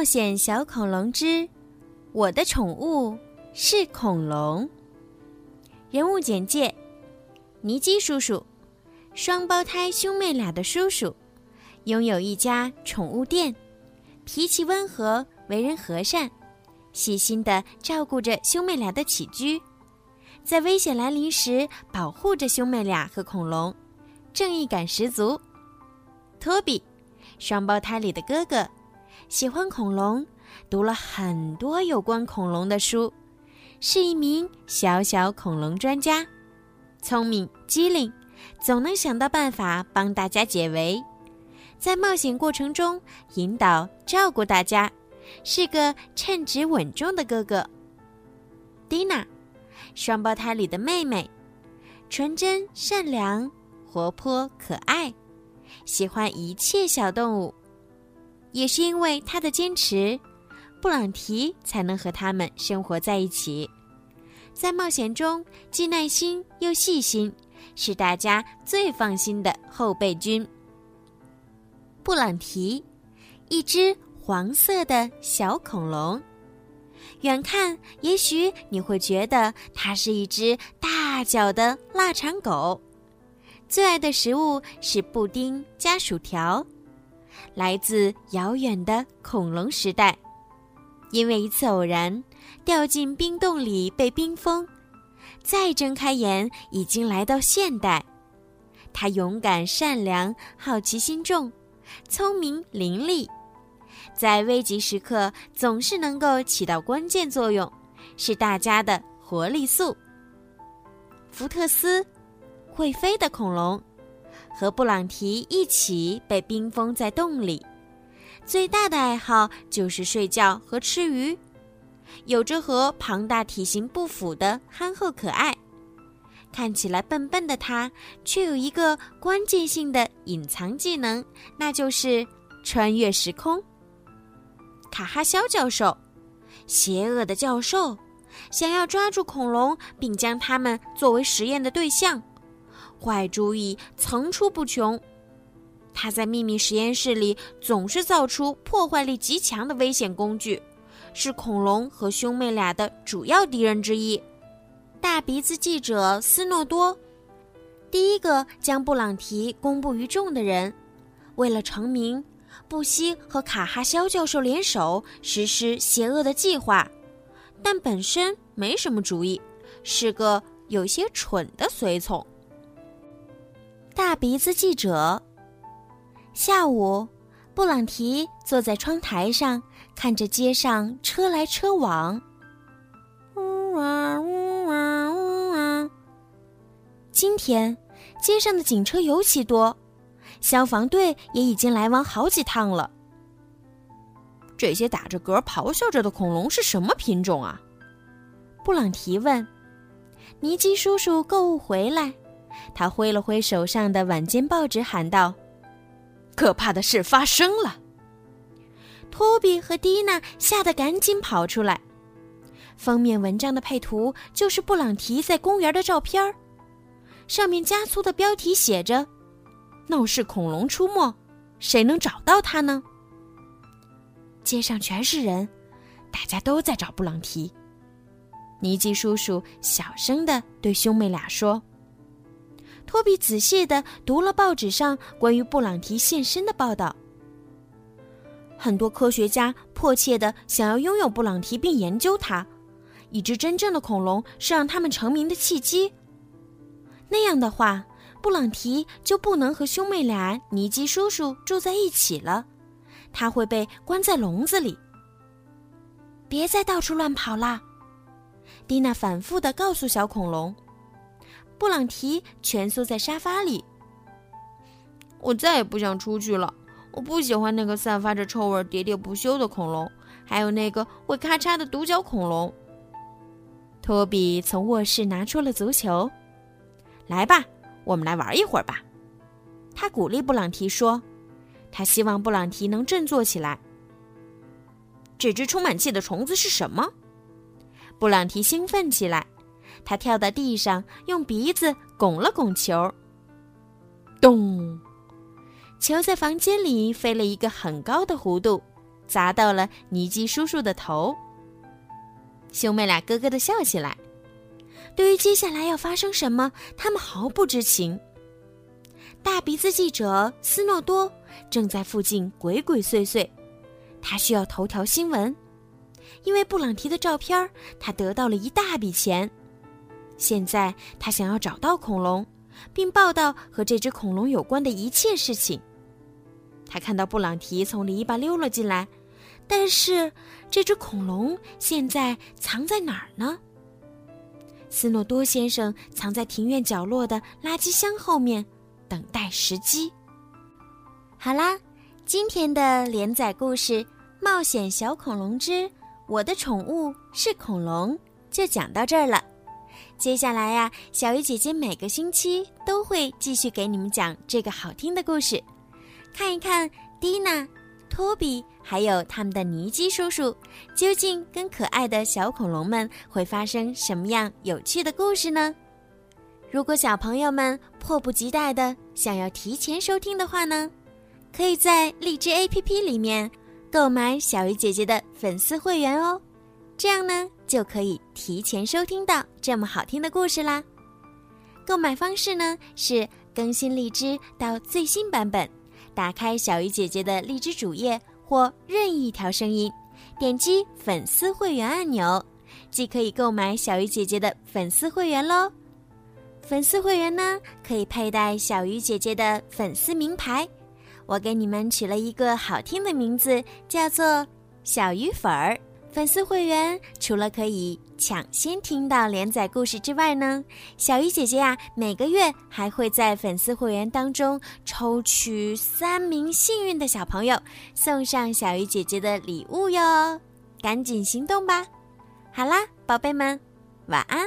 冒险小恐龙之我的宠物是恐龙。人物简介：尼基叔叔，双胞胎兄妹俩的叔叔，拥有一家宠物店，脾气温和，为人和善，细心地照顾着兄妹俩的起居，在危险来临时保护着兄妹俩和恐龙，正义感十足。托比，双胞胎里的哥哥，喜欢恐龙，读了很多有关恐龙的书，是一名小小恐龙专家，聪明机灵，总能想到办法帮大家解围，在冒险过程中引导照顾大家，是个称职稳重的哥哥。蒂娜，双胞胎里的妹妹，纯真善良，活泼可爱，喜欢一切小动物，也是因为他的坚持，布朗提才能和他们生活在一起。在冒险中既耐心又细心，是大家最放心的后备军。布朗提，一只黄色的小恐龙，远看也许你会觉得它是一只大脚的腊肠狗，最爱的食物是布丁加薯条，来自遥远的恐龙时代，因为一次偶然掉进冰洞里被冰封，再睁开眼已经来到现代。他勇敢善良，好奇心重，聪明伶俐，在危急时刻总是能够起到关键作用，是大家的活力素。福特斯，会飞的恐龙，和布朗提一起被冰封在洞里，最大的爱好就是睡觉和吃鱼，有着和庞大体型不符的憨厚可爱，看起来笨笨的他，却有一个关键性的隐藏技能，那就是穿越时空。卡哈肖教授，邪恶的教授，想要抓住恐龙并将他们作为实验的对象，坏主意层出不穷。他在秘密实验室里总是造出破坏力极强的危险工具，是恐龙和兄妹俩的主要敌人之一。大鼻子记者斯诺多，第一个将布朗提公布于众的人，为了成名，不惜和卡哈肖教授联手实施邪恶的计划，但本身没什么主意，是个有些蠢的随从。大鼻子记者。下午，布朗提坐在窗台上，看着街上车来车往，呜哇呜哇呜哇。今天街上的警车尤其多，消防队也已经来往好几趟了。这些打着嗝咆哮着的恐龙是什么品种啊？布朗提问。尼基叔叔购物回来，他挥了挥手上的晚间报纸，喊道：可怕的事发生了。托比和蒂娜吓得赶紧跑出来。封面文章的配图就是布朗提在公园的照片，上面加粗的标题写着：闹事恐龙出没，谁能找到它呢？街上全是人，大家都在找布朗提。尼基叔叔小声地对兄妹俩说。托比仔细地读了报纸上关于布朗提现身的报道，很多科学家迫切地想要拥有布朗提并研究它，以致真正的恐龙是让他们成名的契机。那样的话，布朗提就不能和兄妹俩尼基叔叔住在一起了，他会被关在笼子里。别再到处乱跑啦，蒂娜反复地告诉小恐龙。布朗提蜷缩在沙发里，我再也不想出去了，我不喜欢那个散发着臭味喋喋不休的恐龙，还有那个会咔嚓的独角恐龙。托比从卧室拿出了足球，来吧，我们来玩一会儿吧。他鼓励布朗提说，他希望布朗提能振作起来。这只充满气的虫子是什么？布朗提兴奋起来，他跳到地上，用鼻子拱了拱球。咚！球在房间里飞了一个很高的弧度，砸到了尼基叔叔的头。兄妹俩咯咯地笑起来，对于接下来要发生什么，他们毫不知情。大鼻子记者斯诺多正在附近鬼鬼祟祟，他需要头条新闻，因为布朗提的照片，他得到了一大笔钱。现在他想要找到恐龙，并报道和这只恐龙有关的一切事情。他看到布朗提从篱笆溜了进来，但是这只恐龙现在藏在哪儿呢？斯诺多先生藏在庭院角落的垃圾箱后面，等待时机。好啦，今天的连载故事《冒险小恐龙之我的宠物是恐龙》就讲到这儿了。接下来呀，小鱼姐姐每个星期都会继续给你们讲这个好听的故事。看一看蒂娜、托比还有他们的尼基叔叔究竟跟可爱的小恐龙们会发生什么样有趣的故事呢？如果小朋友们迫不及待的想要提前收听的话呢，可以在荔枝 APP 里面购买小鱼姐姐的粉丝会员哦，这样呢就可以提前收听到这么好听的故事啦。购买方式呢是更新荔枝到最新版本，打开小鱼姐姐的荔枝主页或任意一条声音，点击粉丝会员按钮，即可以购买小鱼姐姐的粉丝会员咯。粉丝会员呢可以佩戴小鱼姐姐的粉丝名牌，我给你们取了一个好听的名字，叫做小鱼粉儿。粉丝会员除了可以抢先听到连载故事之外呢，小鱼姐姐呀，每个月还会在粉丝会员当中抽取3名幸运的小朋友，送上小鱼姐姐的礼物哟，赶紧行动吧。好啦，宝贝们，晚安。